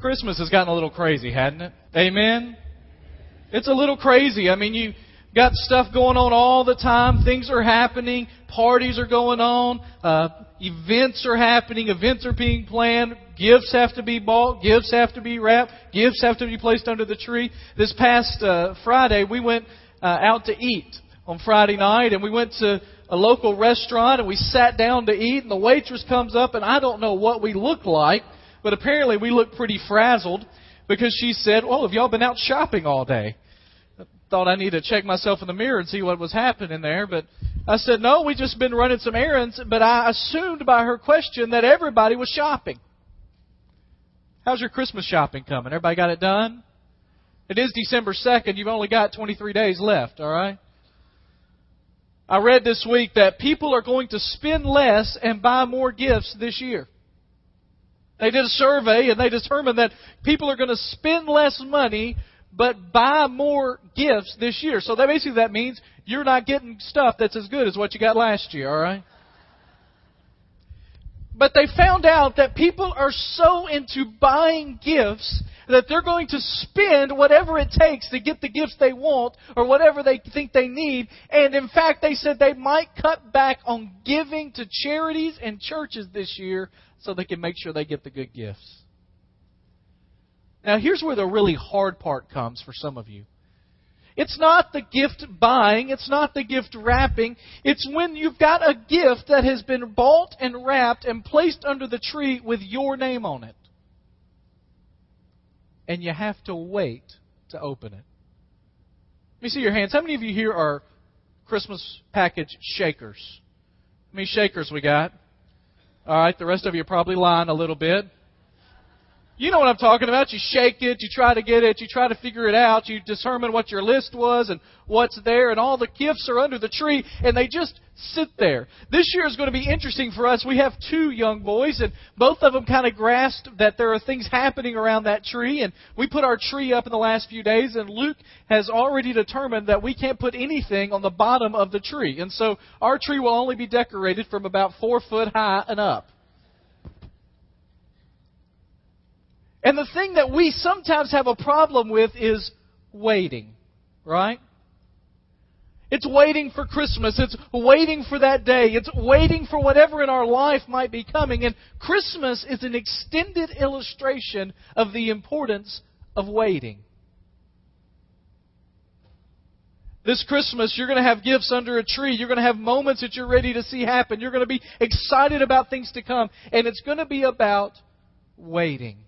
Christmas has gotten a little crazy, hasn't it? Amen? It's a little crazy. I mean, you got stuff going on all the time. Things are happening. Parties are going on. Events are happening. Events are being planned. Gifts have to be bought. Gifts have to be wrapped. Gifts have to be placed under the tree. This past Friday, we went out to eat on Friday night, and we went to a local restaurant, and we sat down to eat, and the waitress comes up, and I don't know what we look like, but apparently we looked pretty frazzled because she said, well, have y'all been out shopping all day? I thought I needed to check myself in the mirror and see what was happening there, but I said, no, we've just been running some errands, but I assumed by her question that everybody was shopping. How's your Christmas shopping coming? Everybody got it done? It is December 2nd. You've only got 23 days left, all right? I read this week that people are going to spend less and buy more gifts this year. They did a survey and they determined that people are going to spend less money but buy more gifts this year. So that basically that means you're not getting stuff that's as good as what you got last year, all right? But they found out that people are so into buying gifts that they're going to spend whatever it takes to get the gifts they want or whatever they think they need. And in fact, they said they might cut back on giving to charities and churches this year so they can make sure they get the good gifts. Now, here's where the really hard part comes for some of you. It's not the gift buying. It's not the gift wrapping. It's when you've got a gift that has been bought and wrapped and placed under the tree with your name on it. And you have to wait to open it. Let me see your hands. How many of you here are Christmas package shakers? How many shakers we got? All right, the rest of you are probably lying a little bit. You know what I'm talking about. You shake it, you try to get it, you try to figure it out, you determine what your list was and what's there, and all the gifts are under the tree, and they just sit there. This year is going to be interesting for us. We have two young boys, and both of them kind of grasped that there are things happening around that tree, and we put our tree up in the last few days, and Luke has already determined that we can't put anything on the bottom of the tree, and so our tree will only be decorated from about 4 foot high and up. And the thing that we sometimes have a problem with is waiting, right? It's waiting for Christmas. It's waiting for that day. It's waiting for whatever in our life might be coming. And Christmas is an extended illustration of the importance of waiting. This Christmas, you're going to have gifts under a tree. You're going to have moments that you're ready to see happen. You're going to be excited about things to come. And it's going to be about waiting.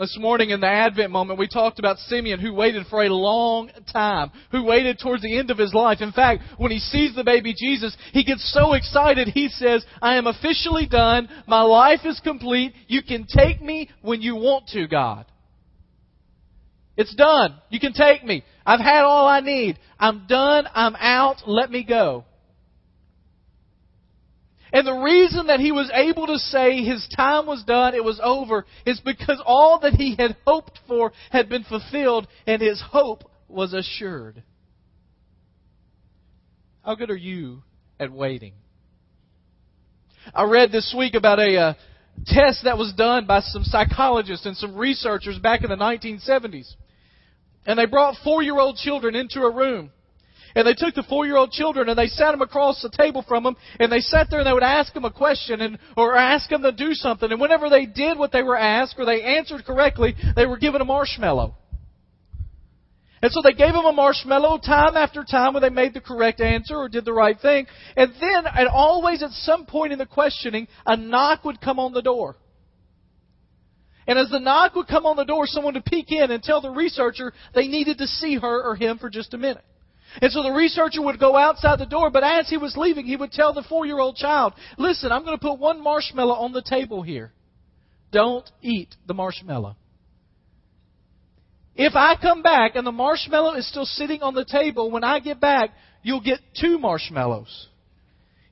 This morning in the Advent moment, we talked about Simeon, who waited for a long time, who waited towards the end of his life. In fact, when he sees the baby Jesus, he gets so excited, he says, I am officially done. My life is complete. You can take me when you want to, God. It's done. You can take me. I've had all I need. I'm done. I'm out. Let me go. And the reason that he was able to say his time was done, it was over, is because all that he had hoped for had been fulfilled, and his hope was assured. How good are you at waiting? I read this week about a test that was done by some psychologists and some researchers back in the 1970s. And they brought 4-year-old children into a room. And they took the 4-year-old children and they sat them across the table from them, and they sat there and they would ask them a question or ask them to do something. And whenever they did what they were asked or they answered correctly, they were given a marshmallow. And so they gave them a marshmallow time after time when they made the correct answer or did the right thing. And then, and always at some point in the questioning, a knock would come on the door. And as the knock would come on the door, someone would peek in and tell the researcher they needed to see her or him for just a minute. And so the researcher would go outside the door, but as he was leaving, he would tell the 4-year-old child, listen, I'm going to put one marshmallow on the table here. Don't eat the marshmallow. If I come back and the marshmallow is still sitting on the table, when I get back, you'll get 2 marshmallows.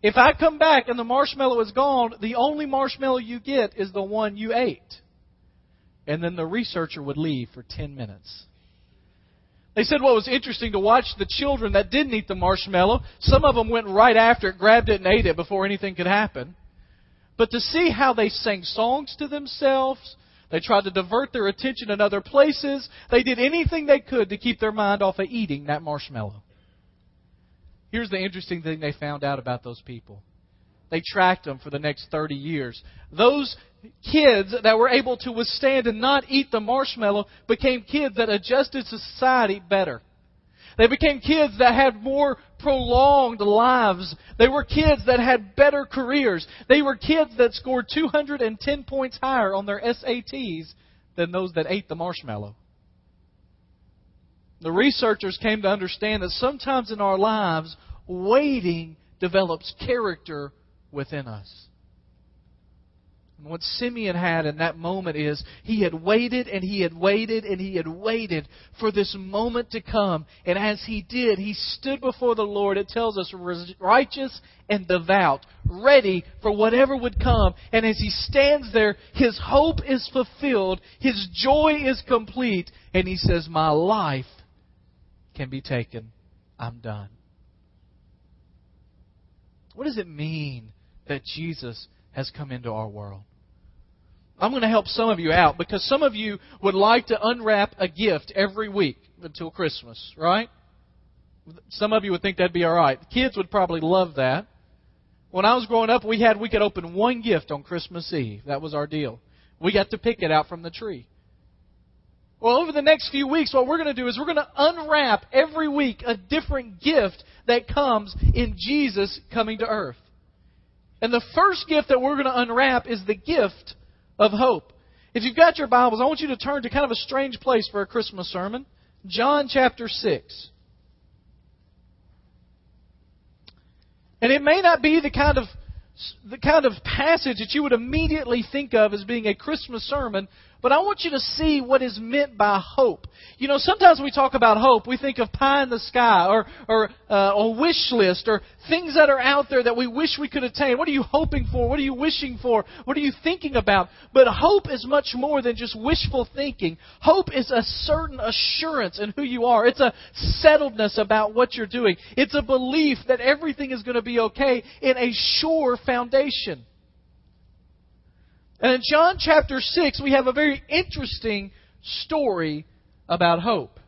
If I come back and the marshmallow is gone, the only marshmallow you get is the one you ate. And then the researcher would leave for 10 minutes. They said what was interesting to watch the children that didn't eat the marshmallow. Some of them went right after it, grabbed it, and ate it before anything could happen. But to see how they sang songs to themselves, They tried to divert their attention in other places. They did anything they could to keep their mind off of eating that marshmallow. Here's the interesting thing they found out about those people. They tracked them for the next 30 years. Those kids that were able to withstand and not eat the marshmallow became kids that adjusted to society better. They became kids that had more prolonged lives. They were kids that had better careers. They were kids that scored 210 points higher on their SATs than those that ate the marshmallow. The researchers came to understand that sometimes in our lives, waiting develops character within us. And what Simeon had in that moment is he had waited and he had waited and he had waited for this moment to come. And as he did, he stood before the Lord, it tells us, righteous and devout, ready for whatever would come. And as he stands there, his hope is fulfilled, his joy is complete. And he says, my life can be taken. I'm done. What does it mean that Jesus has come into our world? I'm going to help some of you out because some of you would like to unwrap a gift every week until Christmas, right? Some of you would think that'd be all right. Kids would probably love that. When I was growing up, we could open one gift on Christmas Eve. That was our deal. We got to pick it out from the tree. Well, over the next few weeks, what we're going to do is we're going to unwrap every week a different gift that comes in Jesus coming to earth. And the first gift that we're going to unwrap is the gift of hope. If you've got your Bibles, I want you to turn to kind of a strange place for a Christmas sermon. John chapter 6. And it may not be the kind of passage that you would immediately think of as being a Christmas sermon, but I want you to see what is meant by hope. You know, sometimes when we talk about hope, we think of pie in the sky or a wish list or things that are out there that we wish we could attain. What are you hoping for? What are you wishing for? What are you thinking about? But hope is much more than just wishful thinking. Hope is a certain assurance in who you are. It's a settledness about what you're doing. It's a belief that everything is going to be okay in a sure foundation. And in John chapter 6, we have a very interesting story about hope.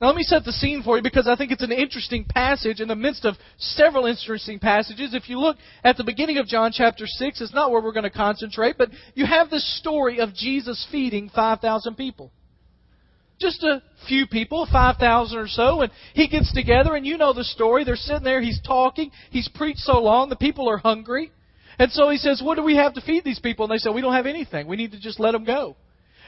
Now, let me set the scene for you because I think it's an interesting passage in the midst of several interesting passages. If you look at the beginning of John chapter 6, it's not where we're going to concentrate, but you have this story of Jesus feeding 5,000 people. Just a few people, 5,000 or so, and he gets together, and you know the story. They're sitting there, he's talking, he's preached so long, the people are hungry. And so he says, what do we have to feed these people? And they say, we don't have anything. We need to just let them go.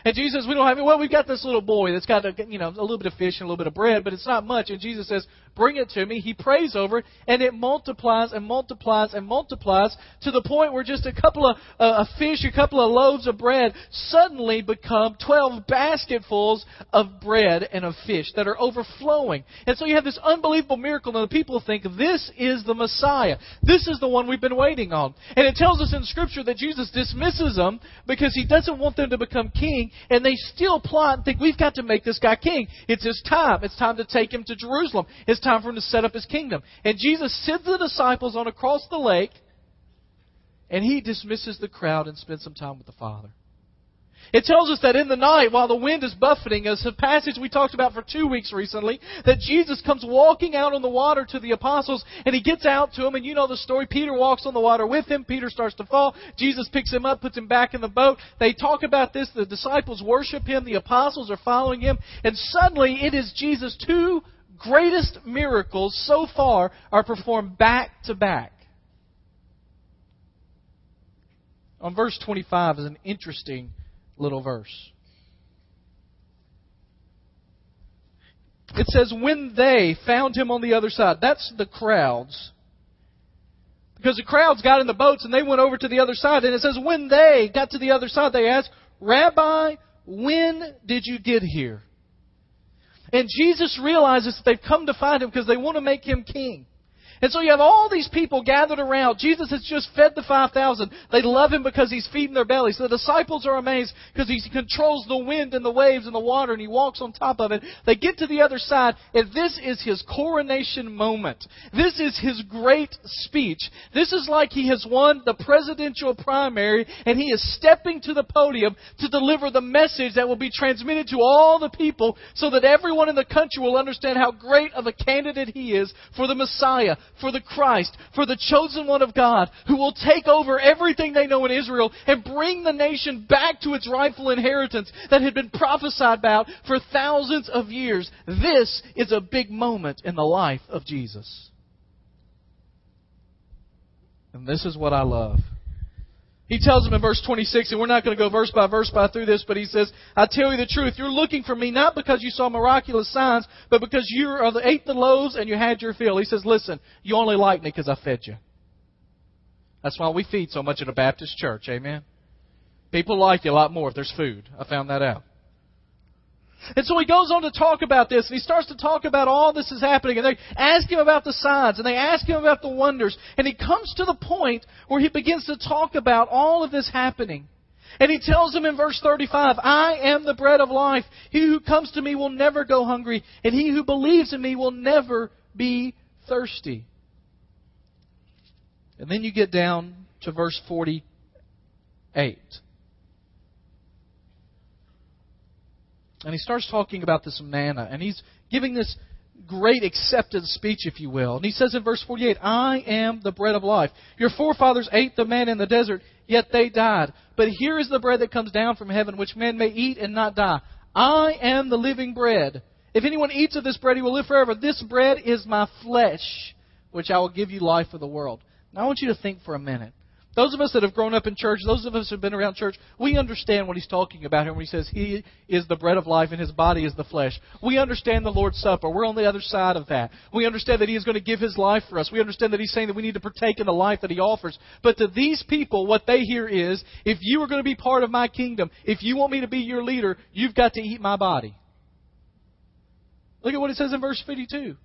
And Jesus says, we don't have anything. Well, we've got this little boy that's got a little bit of fish and a little bit of bread, but it's not much. And Jesus says, bring it to me. He prays over it, and it multiplies and multiplies and multiplies to the point where just a couple of fish, a couple of loaves of bread suddenly become 12 basketfuls of bread and of fish that are overflowing. And so you have this unbelievable miracle, and the people think, this is the Messiah. This is the one we've been waiting on. And it tells us in Scripture that Jesus dismisses them because he doesn't want them to become king. And they still plot and think, we've got to make this guy king. It's his time. It's time to take him to Jerusalem. It's time for him to set up his kingdom. And Jesus sends the disciples on across the lake, and he dismisses the crowd and spends some time with the Father. It tells us that in the night, while the wind is buffeting us, a passage we talked about for 2 weeks recently, that Jesus comes walking out on the water to the apostles, and he gets out to them, and you know the story. Peter walks on the water with him. Peter starts to fall. Jesus picks him up, puts him back in the boat. They talk about this. The disciples worship him. The apostles are following him. And suddenly, it is Jesus' two greatest miracles so far are performed back to back. On verse 25 is an interesting little verse. It says, when they found him on the other side. That's the crowds. Because the crowds got in the boats and they went over to the other side. And it says, when they got to the other side, they asked, Rabbi, when did you get here? And Jesus realizes that they've come to find him because they want to make him king. And so you have all these people gathered around. Jesus has just fed the 5,000. They love him because he's feeding their bellies. The disciples are amazed because he controls the wind and the waves and the water, and he walks on top of it. They get to the other side, and this is his coronation moment. This is his great speech. This is like he has won the presidential primary, and he is stepping to the podium to deliver the message that will be transmitted to all the people so that everyone in the country will understand how great of a candidate he is for the Messiah, for the Christ, for the chosen one of God, who will take over everything they know in Israel and bring the nation back to its rightful inheritance that had been prophesied about for thousands of years. This is a big moment in the life of Jesus. And this is what I love. He tells them in verse 26, and we're not going to go verse by verse through this, but he says, I tell you the truth, you're looking for me not because you saw miraculous signs, but because you ate the loaves and you had your fill. He says, listen, you only like me because I fed you. That's why we feed so much at a Baptist church, amen? People like you a lot more if there's food. I found that out. And so he goes on to talk about this, and he starts to talk about all this is happening, and they ask him about the signs, and they ask him about the wonders, and he comes to the point where he begins to talk about all of this happening. And he tells him in verse 35, I am the bread of life. He who comes to me will never go hungry, and he who believes in me will never be thirsty. And then you get down to verse 48. And he starts talking about this manna. And he's giving this great acceptance speech, if you will. And he says in verse 48, I am the bread of life. Your forefathers ate the manna in the desert, yet they died. But here is the bread that comes down from heaven, which men may eat and not die. I am the living bread. If anyone eats of this bread, he will live forever. This bread is my flesh, which I will give you life for the world. Now I want you to think for a minute. Those of us that have grown up in church, those of us who have been around church, we understand what he's talking about here when he says he is the bread of life and his body is the flesh. We understand the Lord's Supper. We're on the other side of that. We understand that he is going to give his life for us. We understand that he's saying that we need to partake in the life that he offers. But to these people, what they hear is, if you are going to be part of my kingdom, if you want me to be your leader, you've got to eat my body. Look at what it says in verse 52.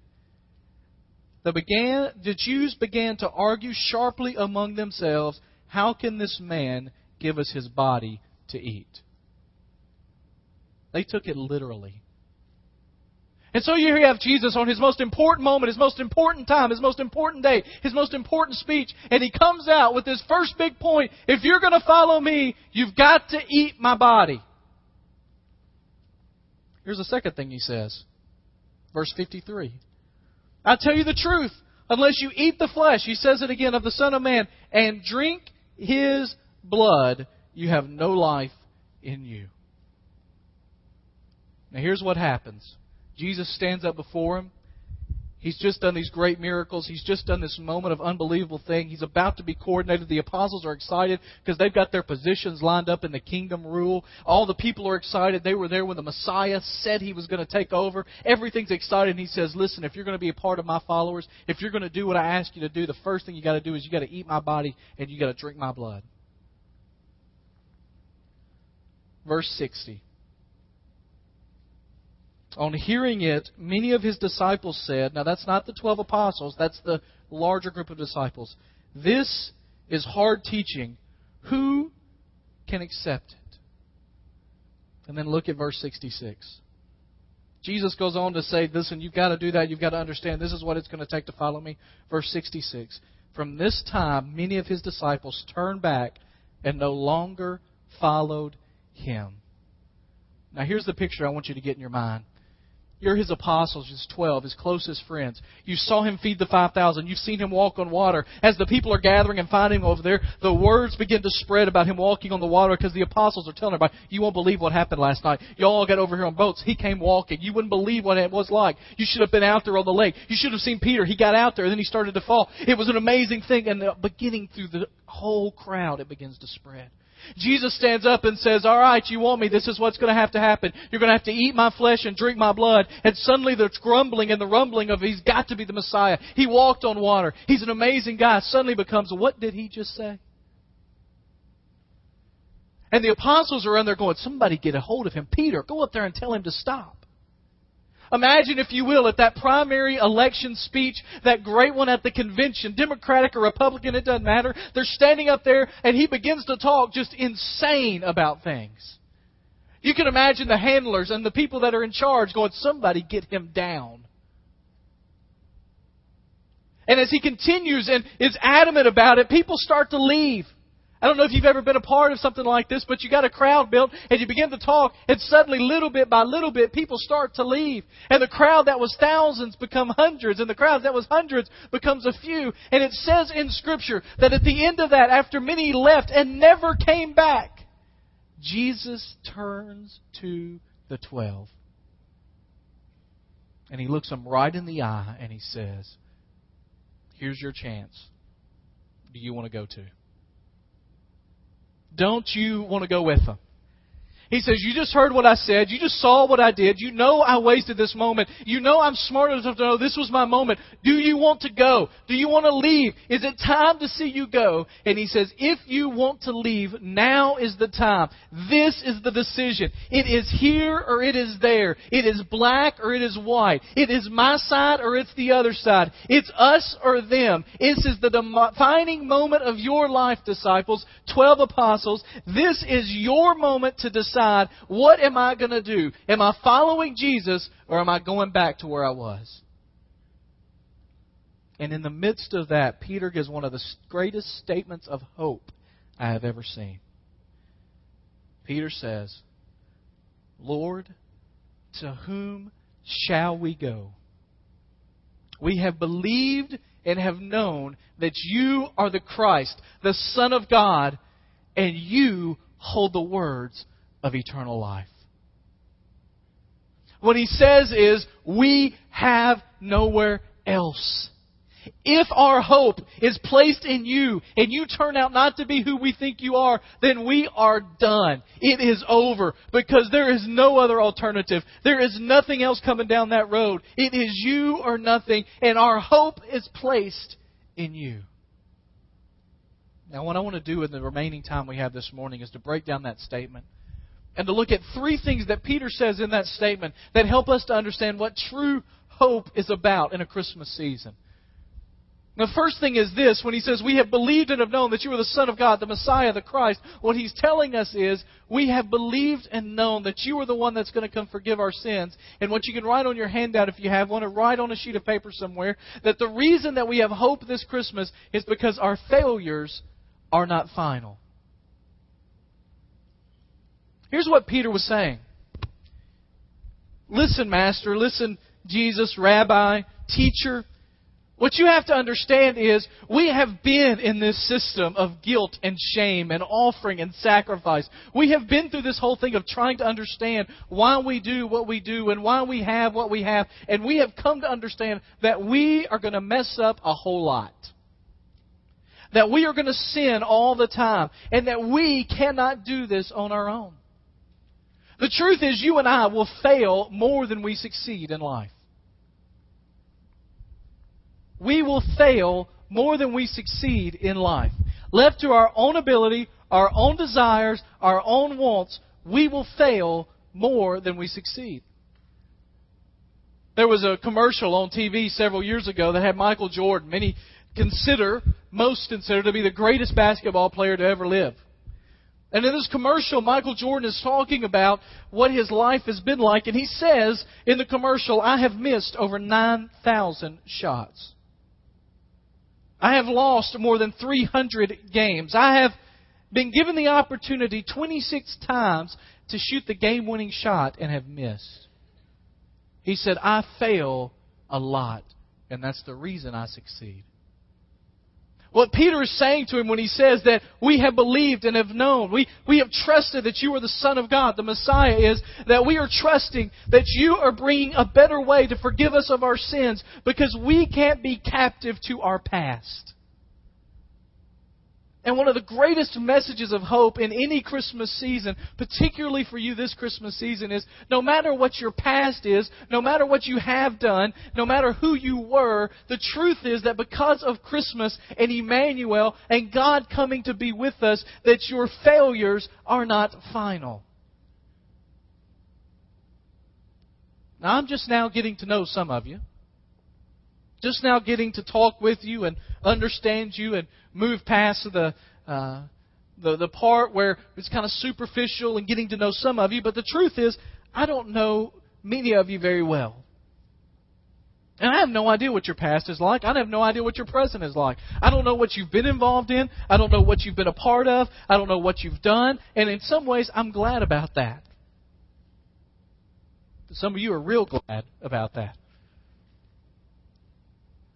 The Jews began to argue sharply among themselves, how can this man give us his body to eat? They took it literally. And so here you have Jesus on his most important moment, his most important time, his most important day, his most important speech, and he comes out with this first big point, if you're going to follow me, you've got to eat my body. Here's the second thing he says, verse 53. I tell you the truth, unless you eat the flesh, he says it again, of the Son of Man, and drink his blood, you have no life in you. Now here's what happens. Jesus stands up before him. He's just done these great miracles. He's just done this moment of unbelievable thing. He's about to be coronated. The apostles are excited because they've got their positions lined up in the kingdom rule. All the people are excited. They were there when the Messiah said he was going to take over. Everything's excited. And he says, listen, if you're going to be a part of my followers, if you're going to do what I ask you to do, the first thing you got to do is you got to eat my body and you got to drink my blood. Verse 60. On hearing it, many of his disciples said, now that's not the 12 apostles, that's the larger group of disciples. This is hard teaching. Who can accept it? And then look at verse 66. Jesus goes on to say, listen, you've got to do that. You've got to understand this is what it's going to take to follow me. Verse 66. From this time, many of his disciples turned back and no longer followed him. Now here's the picture I want you to get in your mind. You're his apostles, his 12, his closest friends. You saw him feed the 5,000. You've seen him walk on water. As the people are gathering and finding him over there, the words begin to spread about him walking on the water because the apostles are telling everybody, you won't believe what happened last night. You all got over here on boats. He came walking. You wouldn't believe what it was like. You should have been out there on the lake. You should have seen Peter. He got out there, and then he started to fall. It was an amazing thing. And beginning through the whole crowd, it begins to spread. Jesus stands up and says, all right, you want me. This is what's going to have to happen. You're going to have to eat my flesh and drink my blood. And suddenly there's grumbling and the rumbling of he's got to be the Messiah. He walked on water. He's an amazing guy. Suddenly becomes, what did he just say? And the apostles are in there going, somebody get a hold of him. Peter, go up there and tell him to stop. Imagine, if you will, at that primary election speech, that great one at the convention, Democratic or Republican, it doesn't matter. They're standing up there, and he begins to talk just insane about things. You can imagine the handlers and the people that are in charge going, somebody get him down. And as he continues and is adamant about it, people start to leave. I don't know if you've ever been a part of something like this, but you got a crowd built and you begin to talk, and suddenly little bit by little bit people start to leave. And the crowd that was thousands become hundreds, and the crowd that was hundreds becomes a few. And it says in Scripture that at the end of that, after many left and never came back, Jesus turns to the 12. And he looks them right in the eye and he says, here's your chance. Do you want to go too? Don't you want to go with them? He says, you just heard what I said. You just saw what I did. You know I wasted this moment. You know I'm smart enough to know this was my moment. Do you want to go? Do you want to leave? Is it time to see you go? And he says, if you want to leave, now is the time. This is the decision. It is here or it is there. It is black or it is white. It is my side or it's the other side. It's us or them. This is the defining moment of your life, disciples, 12 apostles. This is your moment to decide. What am I going to do? Am I following Jesus, or am I going back to where I was? And in the midst of that, Peter gives one of the greatest statements of hope I have ever seen. Peter says, Lord, to whom shall we go? We have believed and have known that you are the Christ, the Son of God, and you hold the words of eternal life. What he says is, we have nowhere else. If our hope is placed in you and you turn out not to be who we think you are, then we are done. It is over, because there is no other alternative. There is nothing else coming down that road. It is you or nothing, and our hope is placed in you. Now, what I want to do in the remaining time we have this morning is to break down that statement and to look at three things that Peter says in that statement that help us to understand what true hope is about in a Christmas season. The first thing is this: when he says, we have believed and have known that you are the Son of God, the Messiah, the Christ, what he's telling us is, we have believed and known that you are the one that's going to come forgive our sins. And what you can write on your handout, if you have one, or write on a sheet of paper somewhere, that the reason that we have hope this Christmas is because our failures are not final. Here's what Peter was saying. Listen, Master. Listen, Jesus, Rabbi, teacher. What you have to understand is, we have been in this system of guilt and shame and offering and sacrifice. We have been through this whole thing of trying to understand why we do what we do and why we have what we have. And we have come to understand that we are going to mess up a whole lot. That we are going to sin all the time. And that we cannot do this on our own. The truth is, you and I will fail more than we succeed in life. We will fail more than we succeed in life. Left to our own ability, our own desires, our own wants, we will fail more than we succeed. There was a commercial on TV several years ago that had Michael Jordan, most consider to be the greatest basketball player to ever live. And in this commercial, Michael Jordan is talking about what his life has been like. And he says in the commercial, I have missed over 9,000 shots. I have lost more than 300 games. I have been given the opportunity 26 times to shoot the game-winning shot and have missed. He said, I fail a lot, and that's the reason I succeed. What Peter is saying to him when he says that we have believed and have known, we have trusted that you are the Son of God, the Messiah, is that we are trusting that you are bringing a better way to forgive us of our sins, because we can't be captive to our past. And one of the greatest messages of hope in any Christmas season, particularly for you this Christmas season, is no matter what your past is, no matter what you have done, no matter who you were, the truth is that because of Christmas and Emmanuel and God coming to be with us, that your failures are not final. Now, I'm just now getting to know some of you. Just now getting to talk with you and understand you and move past the part where it's kind of superficial and getting to know some of you. But the truth is, I don't know many of you very well. And I have no idea what your past is like. I have no idea what your present is like. I don't know what you've been involved in. I don't know what you've been a part of. I don't know what you've done. And in some ways, I'm glad about that. Some of you are real glad about that.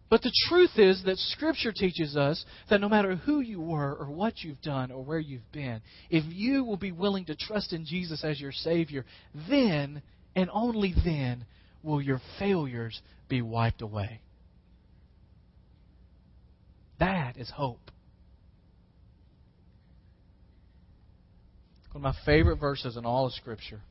But the truth is that Scripture teaches us that no matter who you were or what you've done or where you've been, if you will be willing to trust in Jesus as your Savior, then and only then will your failures be wiped away. That is hope. One of my favorite verses in all of Scripture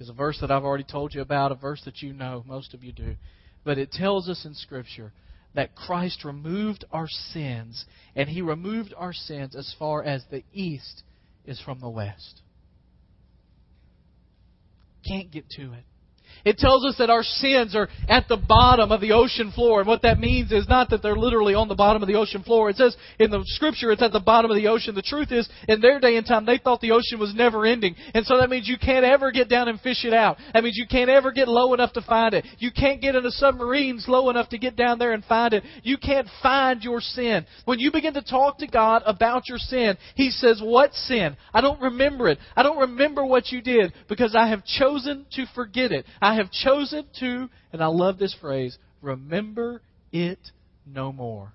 is a verse that I've already told you about, a verse that you know, most of you do. But it tells us in Scripture that Christ removed our sins, and He removed our sins as far as the east is from the west. Can't get to it. It tells us that our sins are at the bottom of the ocean floor. And what that means is not that they're literally on the bottom of the ocean floor. It says in the Scripture it's at the bottom of the ocean. The truth is, in their day and time, they thought the ocean was never ending. And so that means you can't ever get down and fish it out. That means you can't ever get low enough to find it. You can't get in a submarine low enough to get down there and find it. You can't find your sin. When you begin to talk to God about your sin, He says, what sin? I don't remember it. I don't remember what you did because I have chosen to forget it. I have chosen to, and I love this phrase, remember it no more.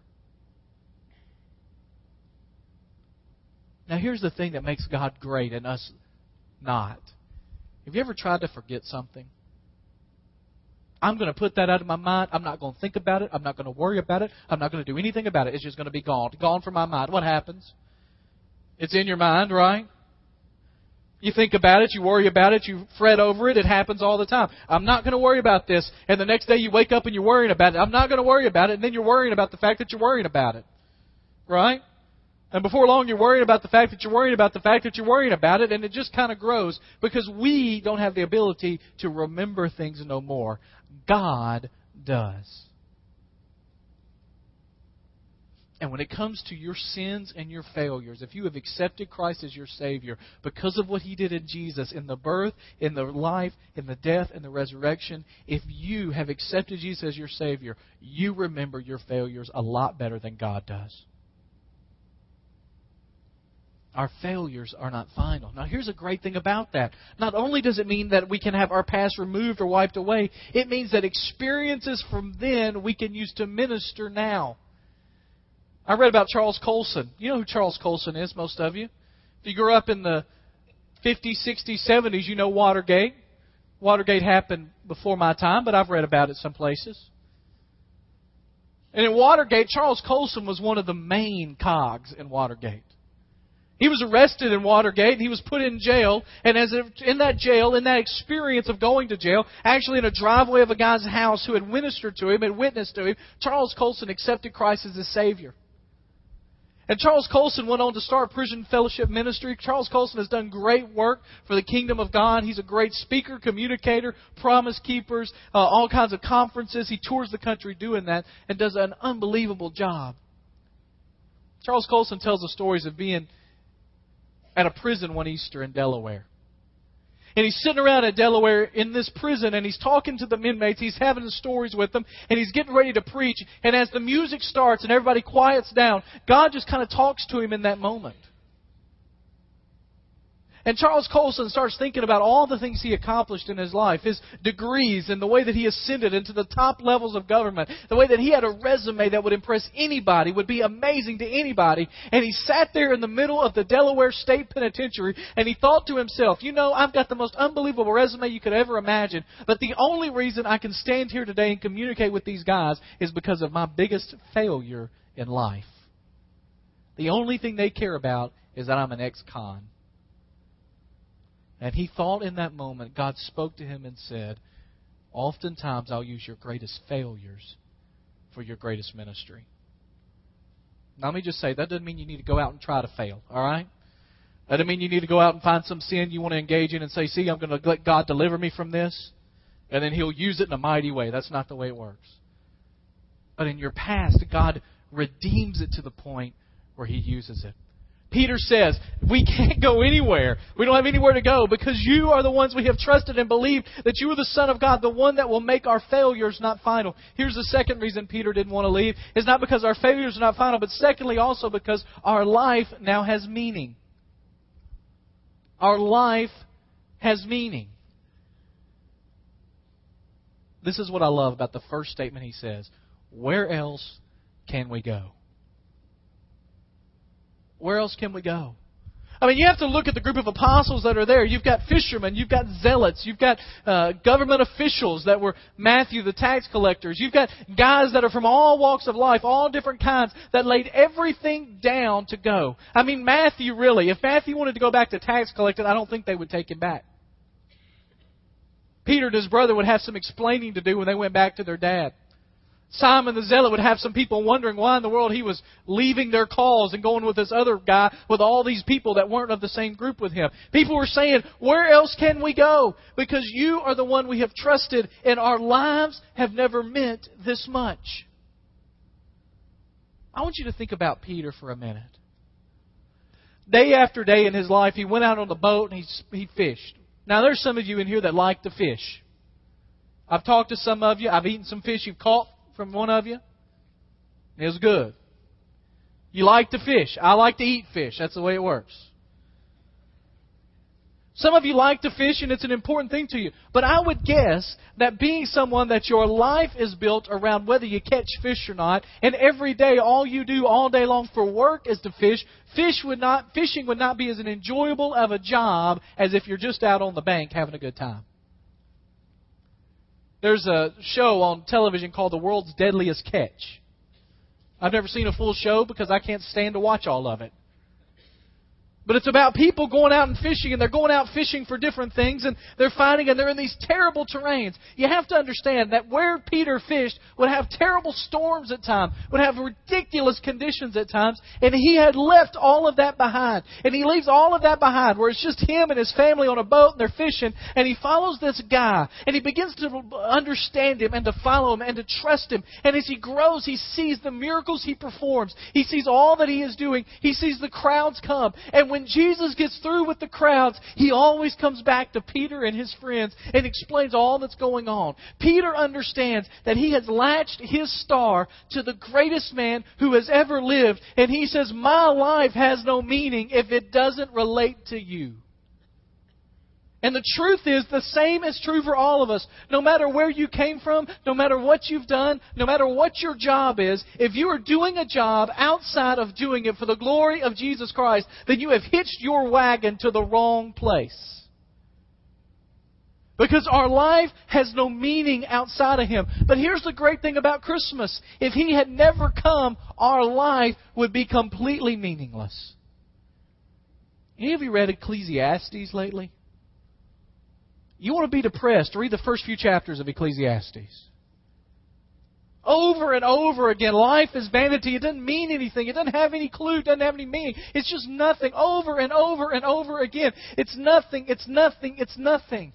Now here's the thing that makes God great and us not. Have you ever tried to forget something? I'm going to put that out of my mind. I'm not going to think about it. I'm not going to worry about it. I'm not going to do anything about it. It's just going to be gone. Gone from my mind. What happens? It's in your mind, right? You think about it, you worry about it, you fret over it, it happens all the time. I'm not going to worry about this. And the next day you wake up and you're worrying about it. I'm not going to worry about it. And then you're worrying about the fact that you're worrying about it. Right? And before long you're worrying about the fact that you're worrying about the fact that you're worrying about it. And it just kind of grows because we don't have the ability to remember things no more. God does. And when it comes to your sins and your failures, if you have accepted Christ as your Savior, because of what He did in Jesus, in the birth, in the life, in the death, in the resurrection, if you have accepted Jesus as your Savior, you remember your failures a lot better than God does. Our failures are not final. Now, here's a great thing about that. Not only does it mean that we can have our past removed or wiped away, it means that experiences from then we can use to minister now. I read about Charles Colson. You know who Charles Colson is, most of you. If you grew up in the 50s, 60s, 70s, you know Watergate. Watergate happened before my time, but I've read about it some places. And in Watergate, Charles Colson was one of the main cogs in Watergate. He was arrested in Watergate, and he was put in jail. And as in that jail, in that experience of going to jail, actually in a driveway of a guy's house who had ministered to him and witnessed to him, Charles Colson accepted Christ as his Savior. And Charles Colson went on to start Prison Fellowship Ministry. Charles Colson has done great work for the Kingdom of God. He's a great speaker, communicator, promise keepers, all kinds of conferences. He tours the country doing that and does an unbelievable job. Charles Colson tells the stories of being at a prison one Easter in Delaware. And he's sitting around in Delaware in this prison, and he's talking to the inmates. He's having stories with them, and he's getting ready to preach. And as the music starts and everybody quiets down, God just kind of talks to him in that moment. And Charles Colson starts thinking about all the things he accomplished in his life, his degrees and the way that he ascended into the top levels of government, the way that he had a resume that would impress anybody, would be amazing to anybody. And he sat there in the middle of the Delaware State Penitentiary and he thought to himself, you know, I've got the most unbelievable resume you could ever imagine, but the only reason I can stand here today and communicate with these guys is because of my biggest failure in life. The only thing they care about is that I'm an ex-con. And he thought in that moment, God spoke to him and said, oftentimes I'll use your greatest failures for your greatest ministry. Now let me just say, that doesn't mean you need to go out and try to fail, all right? That doesn't mean you need to go out and find some sin you want to engage in and say, see, I'm going to let God deliver me from this. And then he'll use it in a mighty way. That's not the way it works. But in your past, God redeems it to the point where he uses it. Peter says, we can't go anywhere. We don't have anywhere to go because you are the ones we have trusted and believed that you are the Son of God, the one that will make our failures not final. Here's the second reason Peter didn't want to leave. It's not because our failures are not final, but secondly also because our life now has meaning. Our life has meaning. This is what I love about the first statement he says. Where else can we go? Where else can we go? I mean, you have to look at the group of apostles that are there. You've got fishermen. You've got zealots. You've got government officials that were Matthew, the tax collectors. You've got guys that are from all walks of life, all different kinds, that laid everything down to go. I mean, Matthew really. If Matthew wanted to go back to tax collecting, I don't think they would take him back. Peter and his brother would have some explaining to do when they went back to their dad. Simon the Zealot would have some people wondering why in the world he was leaving their cause and going with this other guy with all these people that weren't of the same group with him. People were saying, where else can we go? Because you are the one we have trusted and our lives have never meant this much. I want you to think about Peter for a minute. Day after day in his life, he went out on the boat and he fished. Now, there's some of you in here that like to fish. I've talked to some of you. I've eaten some fish you've caught from one of you. It was good. You like to fish. I like to eat fish. That's the way it works. Some of you like to fish and it's an important thing to you. But I would guess that being someone that your life is built around whether you catch fish or not, and every day all you do all day long for work is to fish, fishing would not be as an enjoyable of a job as if you're just out on the bank having a good time. There's a show on television called The World's Deadliest Catch. I've never seen a full show because I can't stand to watch all of it. But it's about people going out and fishing, and they're going out fishing for different things, and they're finding, and they're in these terrible terrains. You have to understand that where Peter fished would have terrible storms at times, would have ridiculous conditions at times, and he had left all of that behind. And he leaves all of that behind, where it's just him and his family on a boat, and they're fishing, and he follows this guy, and he begins to understand him, and to follow him, and to trust him. And as he grows, he sees the miracles he performs. He sees all that he is doing. He sees the crowds come. And when Jesus gets through with the crowds, he always comes back to Peter and his friends and explains all that's going on. Peter understands that he has latched his star to the greatest man who has ever lived. And he says, my life has no meaning if it doesn't relate to you. And the truth is, the same is true for all of us. No matter where you came from, no matter what you've done, no matter what your job is, if you are doing a job outside of doing it for the glory of Jesus Christ, then you have hitched your wagon to the wrong place. Because our life has no meaning outside of Him. But here's the great thing about Christmas. If He had never come, our life would be completely meaningless. Any of you read Ecclesiastes lately? You want to be depressed, read the first few chapters of Ecclesiastes. Over and over again, life is vanity. It doesn't mean anything. It doesn't have any clue. It doesn't have any meaning. It's just nothing. Over and over and over again. It's nothing. It's nothing. It's nothing.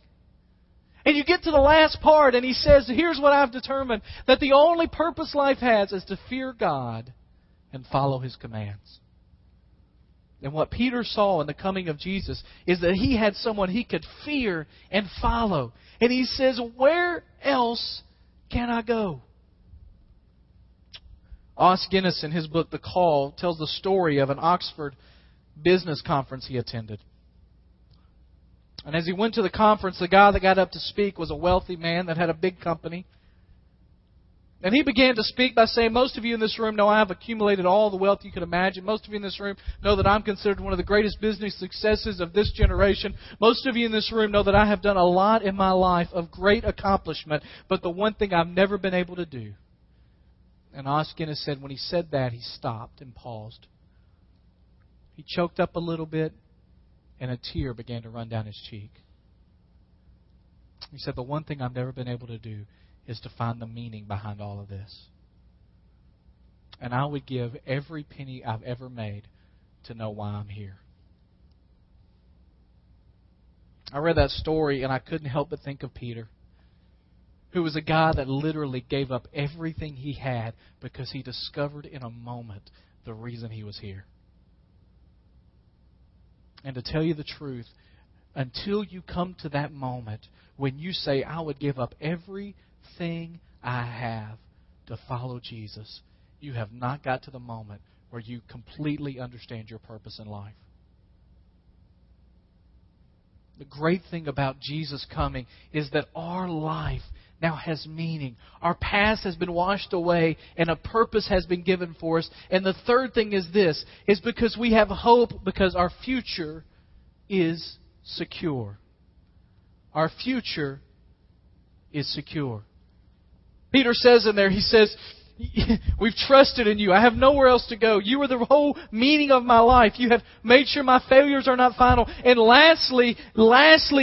And you get to the last part and he says, here's what I've determined, that the only purpose life has is to fear God and follow His commands. And what Peter saw in the coming of Jesus is that he had someone he could fear and follow. And he says, where else can I go? Os Guinness, in his book, The Call, tells the story of an Oxford business conference he attended. And as he went to the conference, the guy that got up to speak was a wealthy man that had a big company. And he began to speak by saying, most of you in this room know I have accumulated all the wealth you could imagine. Most of you in this room know that I'm considered one of the greatest business successes of this generation. Most of you in this room know that I have done a lot in my life of great accomplishment, but the one thing I've never been able to do. And Os Guinness said when he said that, he stopped and paused. He choked up a little bit, and a tear began to run down his cheek. He said, the one thing I've never been able to do is to find the meaning behind all of this. And I would give every penny I've ever made to know why I'm here. I read that story and I couldn't help but think of Peter. who was a guy that literally gave up everything he had because he discovered in a moment the reason he was here. And to tell you the truth, until you come to that moment when you say, I would give up everything I have to follow Jesus, you have not got to the moment where you completely understand your purpose in life. The great thing about Jesus coming is that our life now has meaning. Our past has been washed away and a purpose has been given for us. And the third thing is this, is because we have hope because our future is secure. Our future is secure. Peter says in there, he says, we've trusted in you. I have nowhere else to go. You are the whole meaning of my life. You have made sure my failures are not final. And lastly,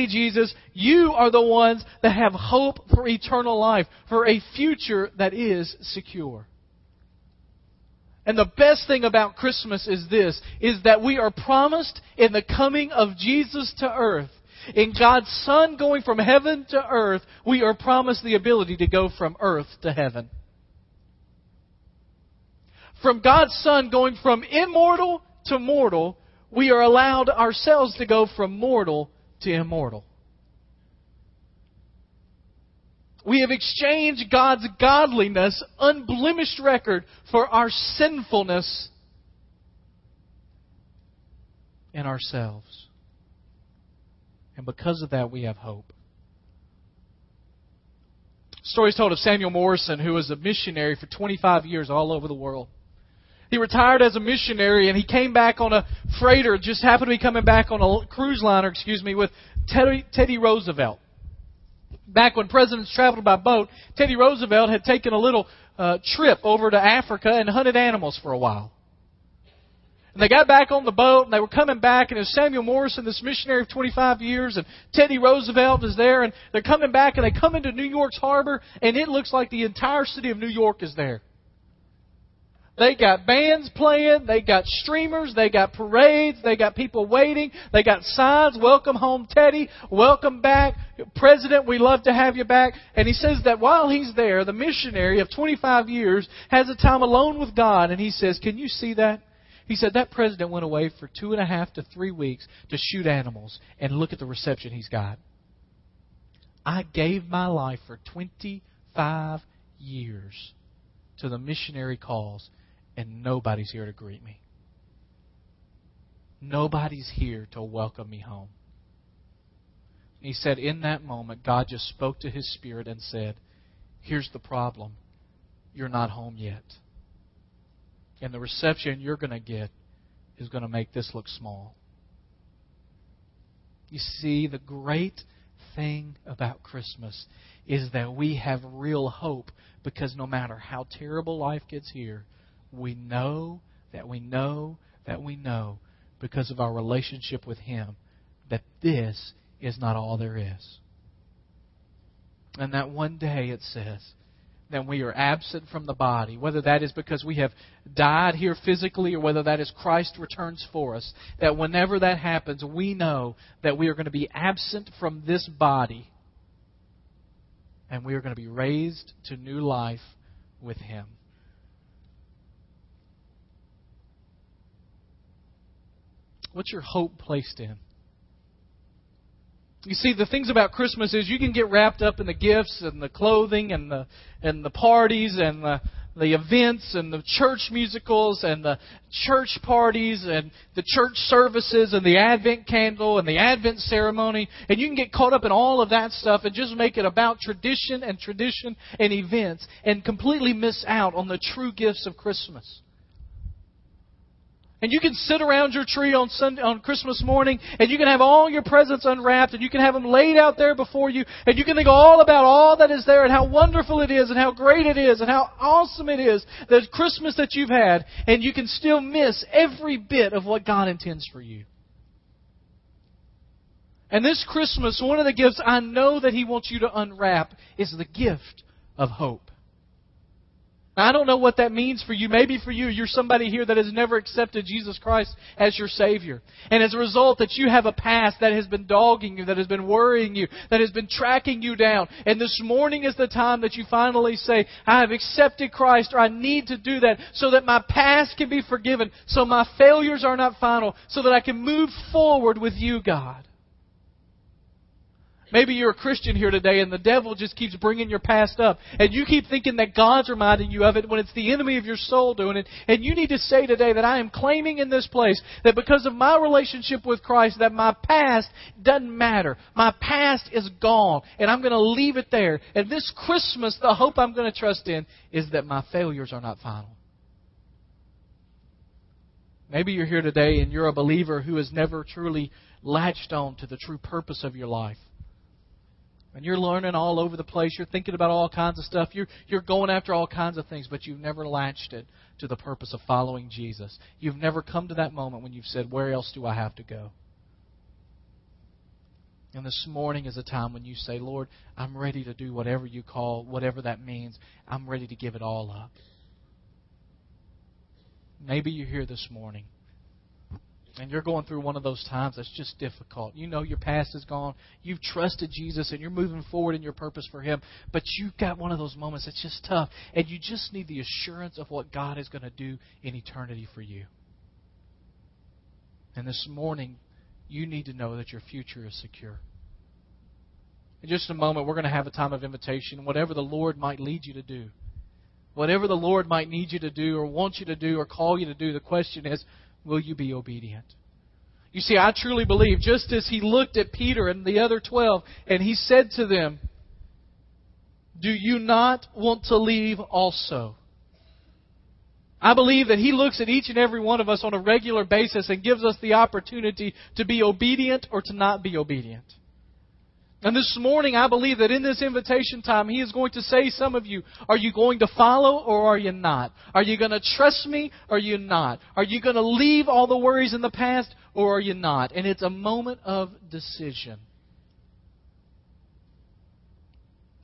Jesus, you are the ones that have hope for eternal life, for a future that is secure. And the best thing about Christmas is this, is that we are promised in the coming of Jesus to earth. In God's Son going from heaven to earth, we are promised the ability to go from earth to heaven. From God's Son going from immortal to mortal, we are allowed ourselves to go from mortal to immortal. We have exchanged God's godliness, unblemished record, for our sinfulness and ourselves. And because of that, we have hope. Stories told of Samuel Morrison, who was a missionary for 25 years all over the world. He retired as a missionary and he came back on a freighter, just happened to be coming back on a cruise liner, with Teddy Roosevelt. Back when presidents traveled by boat, Teddy Roosevelt had taken a little trip over to Africa and hunted animals for a while. And they got back on the boat and they were coming back, and it was Samuel Morrison, this missionary of 25 years, and Teddy Roosevelt is there, and they're coming back and they come into New York's harbor, and it looks like the entire city of New York is there. They got bands playing, they got streamers, they got parades, they got people waiting, they got signs, welcome home Teddy, welcome back, President, we love to have you back. And he says that while he's there, the missionary of 25 years has a time alone with God, and he says, can you see that? He said that president went away for 2.5 to 3 weeks to shoot animals, and look at the reception he's got. I gave my life for 25 years to the missionary cause, and nobody's here to greet me. Nobody's here to welcome me home. And he said in that moment, God just spoke to his spirit and said, here's the problem. You're not home yet. And the reception you're going to get is going to make this look small. You see, the great thing about Christmas is that we have real hope, because no matter how terrible life gets here, we know that we know that we know, because of our relationship with Him, that this is not all there is. And that one day, it says, then we are absent from the body, whether that is because we have died here physically or whether that is Christ returns for us, that whenever that happens, we know that we are going to be absent from this body and we are going to be raised to new life with Him. What's your hope placed in? You see, the things about Christmas is you can get wrapped up in the gifts and the clothing and the parties and the events and the church musicals and the church parties and the church services and the Advent candle and the Advent ceremony. And you can get caught up in all of that stuff and just make it about tradition and events and completely miss out on the true gifts of Christmas. And you can sit around your tree on Sunday, on Christmas morning, and you can have all your presents unwrapped, and you can have them laid out there before you, and you can think all about all that is there and how wonderful it is and how great it is and how awesome it is, the Christmas that you've had, and you can still miss every bit of what God intends for you. And this Christmas, one of the gifts I know that He wants you to unwrap is the gift of hope. I don't know what that means for you. Maybe for you, you're somebody here that has never accepted Jesus Christ as your Savior. And as a result, that you have a past that has been dogging you, that has been worrying you, that has been tracking you down. And this morning is the time that you finally say, I have accepted Christ, or I need to do that so that my past can be forgiven, so my failures are not final, so that I can move forward with you, God. Maybe you're a Christian here today and the devil just keeps bringing your past up. And you keep thinking that God's reminding you of it when it's the enemy of your soul doing it. And you need to say today that I am claiming in this place that because of my relationship with Christ, that my past doesn't matter. My past is gone. And I'm going to leave it there. And this Christmas, the hope I'm going to trust in is that my failures are not final. Maybe you're here today and you're a believer who has never truly latched on to the true purpose of your life. And you're learning all over the place. You're thinking about all kinds of stuff. You're going after all kinds of things, but you've never latched it to the purpose of following Jesus. You've never come to that moment when you've said, where else do I have to go? And this morning is a time when you say, Lord, I'm ready to do whatever you call, whatever that means. I'm ready to give it all up. Maybe you're here this morning. And you're going through one of those times that's just difficult. You know your past is gone. You've trusted Jesus and you're moving forward in your purpose for Him. But you've got one of those moments that's just tough. And you just need the assurance of what God is going to do in eternity for you. And this morning, you need to know that your future is secure. In just a moment, we're going to have a time of invitation. Whatever the Lord might lead you to do. Whatever the Lord might need you to do or want you to do or call you to do. The question is, will you be obedient? You see, I truly believe, just as He looked at Peter and the other 12, and He said to them, do you not want to leave also? I believe that He looks at each and every one of us on a regular basis and gives us the opportunity to be obedient or to not be obedient. And this morning, I believe that in this invitation time, He is going to say to some of you, are you going to follow or are you not? Are you going to trust me or are you not? Are you going to leave all the worries in the past or are you not? And it's a moment of decision.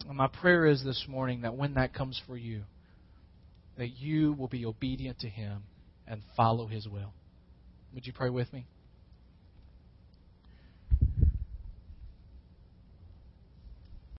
And my prayer is this morning that when that comes for you, that you will be obedient to Him and follow His will. Would you pray with me?